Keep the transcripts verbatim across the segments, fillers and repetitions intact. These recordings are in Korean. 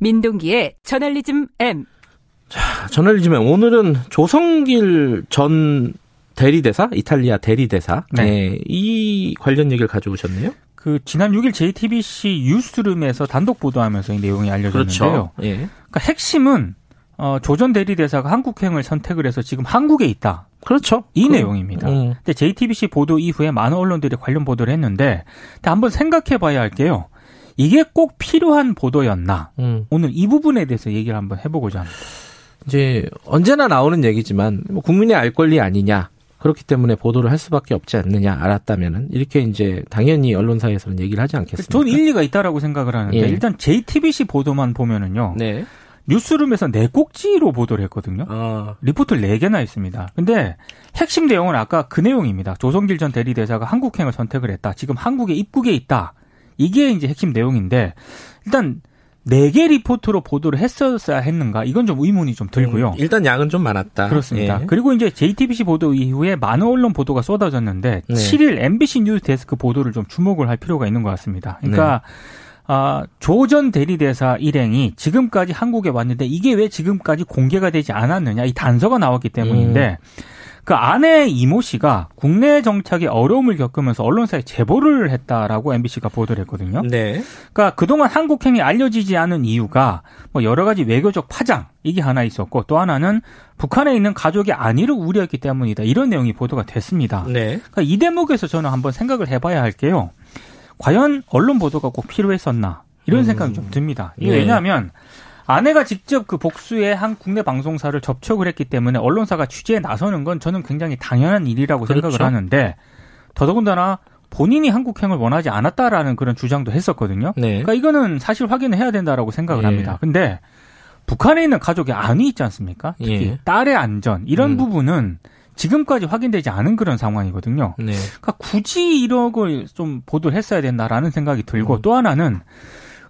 민동기의 저널리즘 M. 자, 저널리즘 M. 오늘은 조성길 전 대리대사, 이탈리아 대리대사, 네. 네, 이 관련 얘기를 가져오셨네요. 그 지난 육 일 제이티비씨 뉴스룸에서 단독 보도하면서 이 내용이 알려졌는데요. 그렇죠. 예. 그러니까 핵심은 어, 조 전 대리대사가 한국행을 선택을 해서 지금 한국에 있다. 그렇죠. 이 그, 내용입니다. 음. 근데 제이티비씨 보도 이후에 많은 언론들이 관련 보도를 했는데, 근데 한번 생각해봐야 할게요. 이게 꼭 필요한 보도였나? 음. 오늘 이 부분에 대해서 얘기를 한번 해보고자 합니다. 이제 언제나 나오는 얘기지만 뭐 국민의 알 권리 아니냐? 그렇기 때문에 보도를 할 수밖에 없지 않느냐, 알았다면은. 이렇게 이제 당연히 언론사에서는 얘기를 하지 않겠습니까? 저는 일리가 있다라고 생각을 하는데, 예. 일단 제이티비씨 보도만 보면은요. 네. 뉴스룸에서 네 꼭지로 보도를 했거든요. 어. 리포트를 네 개나 있습니다. 근데 핵심 내용은 아까 그 내용입니다. 조성길 전 대리대사가 한국행을 선택을 했다. 지금 한국에 입국해 있다. 이게 이제 핵심 내용인데, 일단 네 개 리포트로 보도를 했었어야 했는가? 이건 좀 의문이 좀 들고요. 음, 일단 양은 좀 많았다. 그렇습니다. 예. 그리고 이제 제이티비씨 보도 이후에 많은 언론 보도가 쏟아졌는데, 네. 칠 일 엠비씨 뉴스 데스크 보도를 좀 주목을 할 필요가 있는 것 같습니다. 그러니까, 네. 아, 조 전 대리대사 일행이 지금까지 한국에 왔는데, 이게 왜 지금까지 공개가 되지 않았느냐? 이 단서가 나왔기 때문인데, 음. 그 아내 이모 씨가 국내 정착에 어려움을 겪으면서 언론사에 제보를 했다라고 엠비씨가 보도를 했거든요. 네. 그러니까 그동안 한국행이 알려지지 않은 이유가 뭐 여러 가지 외교적 파장, 이게 하나 있었고, 또 하나는 북한에 있는 가족의 안위를 우려했기 때문이다. 이런 내용이 보도가 됐습니다. 네. 그러니까 이 대목에서 저는 한번 생각을 해봐야 할게요. 과연 언론 보도가 꼭 필요했었나? 이런 생각이 음. 좀 듭니다. 이게 네. 왜냐하면 아내가 직접 그 복수의 한 국내 방송사를 접촉을 했기 때문에 언론사가 취재에 나서는 건 저는 굉장히 당연한 일이라고 그렇죠. 생각을 하는데, 더더군다나 본인이 한국행을 원하지 않았다라는 그런 주장도 했었거든요. 네. 그러니까 이거는 사실 확인을 해야 된다라고 생각을 네. 합니다. 근데 북한에 있는 가족의 안위 있지 않습니까? 특히 네. 딸의 안전, 이런 음. 부분은 지금까지 확인되지 않은 그런 상황이거든요. 네. 그러니까 굳이 이런 걸 좀 보도를 했어야 된다라는 생각이 들고, 음. 또 하나는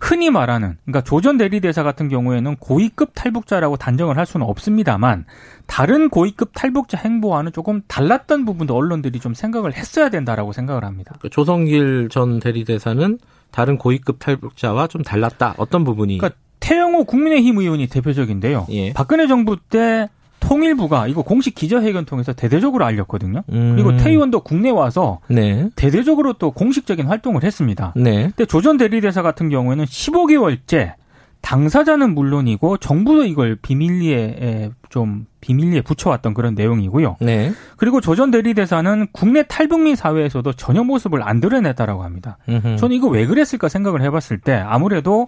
흔히 말하는, 그러니까 조 전 대리대사 같은 경우에는 고위급 탈북자라고 단정을 할 수는 없습니다만, 다른 고위급 탈북자 행보와는 조금 달랐던 부분도 언론들이 좀 생각을 했어야 된다라고 생각을 합니다. 그 조성길 전 대리대사는 다른 고위급 탈북자와 좀 달랐다. 어떤 부분이? 그러니까 태영호 국민의힘 의원이 대표적인데요. 예. 박근혜 정부 때 통일부가 이거 공식 기자회견 통해서 대대적으로 알렸거든요. 음. 그리고 태 의원도 국내 와서 네. 대대적으로 또 공식적인 활동을 했습니다. 네. 근데 조 전 대리대사 같은 경우에는 십오 개월째 당사자는 물론이고 정부도 이걸 비밀리에 좀 비밀리에 붙여왔던 그런 내용이고요. 네. 그리고 조 전 대리대사는 국내 탈북민 사회에서도 전혀 모습을 안 드러냈다라고 합니다. 음흠. 저는 이거 왜 그랬을까 생각을 해봤을 때 아무래도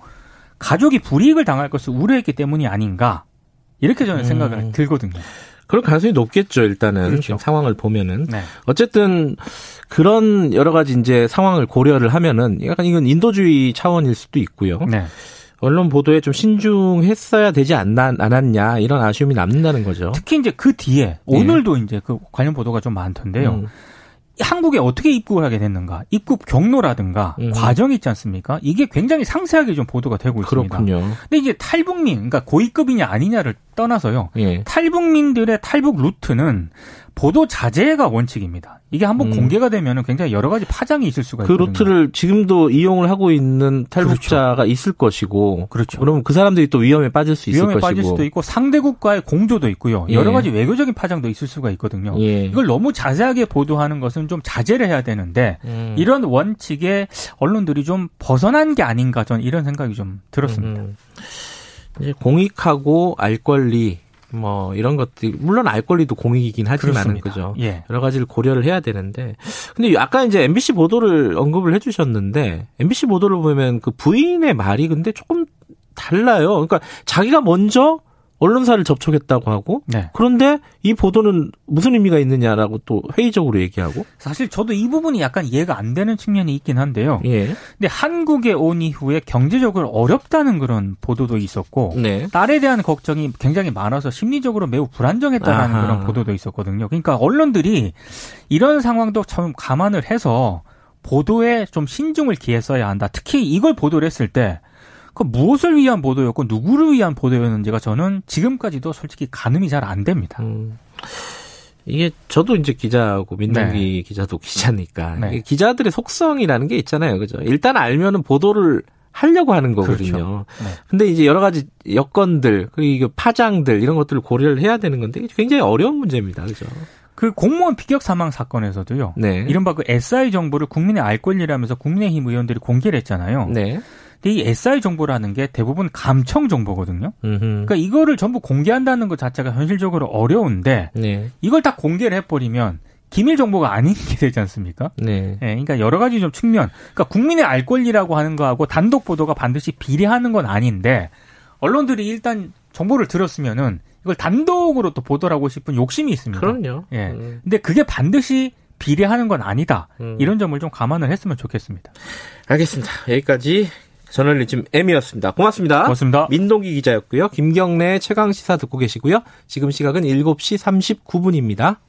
가족이 불이익을 당할 것을 우려했기 때문이 아닌가. 이렇게 저는 생각을 음. 들거든요. 그럴 가능성이 높겠죠, 일단은. 그렇죠. 상황을 보면은. 네. 어쨌든, 그런 여러 가지 이제 상황을 고려를 하면은, 약간 이건 인도주의 차원일 수도 있고요. 네. 언론 보도에 좀 신중했어야 되지 않나, 않았냐, 이런 아쉬움이 남는다는 거죠. 특히 이제 그 뒤에, 오늘도 네. 이제 그 관련 보도가 좀 많던데요. 음. 한국에 어떻게 입국을 하게 됐는가, 입국 경로라든가 음. 과정이 있지 않습니까? 이게 굉장히 상세하게 좀 보도가 되고 있습니다. 그렇군요. 근데 이제 탈북민, 그러니까 고위급이냐 아니냐를 떠나서요. 예. 탈북민들의 탈북 루트는 보도 자제가 원칙입니다. 이게 한번 음. 공개가 되면 굉장히 여러 가지 파장이 있을 수가 있거든요. 그 루트를 지금도 이용을 하고 있는 탈북자가 그렇죠. 있을 것이고, 그렇죠. 그러면 그 사람들이 또 위험에 빠질 수 있을 것이고, 위험에 빠질 수도 있고 상대국과의 공조도 있고요. 예. 여러 가지 외교적인 파장도 있을 수가 있거든요. 예. 이걸 너무 자세하게 보도하는 것은 좀 자제를 해야 되는데 음. 이런 원칙에 언론들이 좀 벗어난 게 아닌가, 전 이런 생각이 좀 들었습니다. 음. 이제 공익하고 알 권리. 뭐 이런 것들 물론 알 권리도 공익이긴 하지만은 그죠. 예. 여러 가지를 고려를 해야 되는데, 근데 아까 이제 엠비씨 보도를 언급을 해주셨는데 엠비씨 보도를 보면 그 부인의 말이 근데 조금 달라요. 그러니까 자기가 먼저 언론사를 접촉했다고 하고 네. 그런데 이 보도는 무슨 의미가 있느냐라고 또 회의적으로 얘기하고. 사실 저도 이 부분이 약간 이해가 안 되는 측면이 있긴 한데요. 예. 근데 한국에 온 이후에 경제적으로 어렵다는 그런 보도도 있었고 네. 딸에 대한 걱정이 굉장히 많아서 심리적으로 매우 불안정했다는 아. 그런 보도도 있었거든요. 그러니까 언론들이 이런 상황도 참 감안을 해서 보도에 좀 신중을 기했어야 한다. 특히 이걸 보도를 했을 때 그 무엇을 위한 보도였고 누구를 위한 보도였는지가 저는 지금까지도 솔직히 가늠이 잘 안 됩니다. 음, 이게 저도 이제 기자고 민동기 네. 기자도 기자니까 네. 기자들의 속성이라는 게 있잖아요, 그죠? 일단 알면은 보도를 하려고 하는 거거든요. 그렇죠. 네. 근데 이제 여러 가지 여건들, 그리고 파장들 이런 것들을 고려를 해야 되는 건데 굉장히 어려운 문제입니다. 그죠? 그 공무원 피격 사망 사건에서도요. 네. 이른바 그 에스아이 정보를 국민의 알 권리라면서 국민의힘 의원들이 공개를 했잖아요. 네. 근데 이 에스아이 정보라는 게 대부분 감청 정보거든요. 음흠. 그러니까 이거를 전부 공개한다는 것 자체가 현실적으로 어려운데 네. 이걸 다 공개를 해버리면 기밀 정보가 아닌 게 되지 않습니까? 네. 네. 그러니까 여러 가지 좀 측면. 그러니까 국민의 알 권리라고 하는 거하고 단독 보도가 반드시 비례하는 건 아닌데 언론들이 일단 정보를 들었으면은 이걸 단독으로 또 보도하고 싶은 욕심이 있습니다. 그럼요. 예. 음. 근데 그게 반드시 비례하는 건 아니다. 음. 이런 점을 좀 감안을 했으면 좋겠습니다. 알겠습니다. 여기까지 저널리즘 M이었습니다. 고맙습니다. 고맙습니다. 민동기 기자였고요. 김경래 최강시사 듣고 계시고요. 지금 시각은 일곱 시 삼십구 분입니다.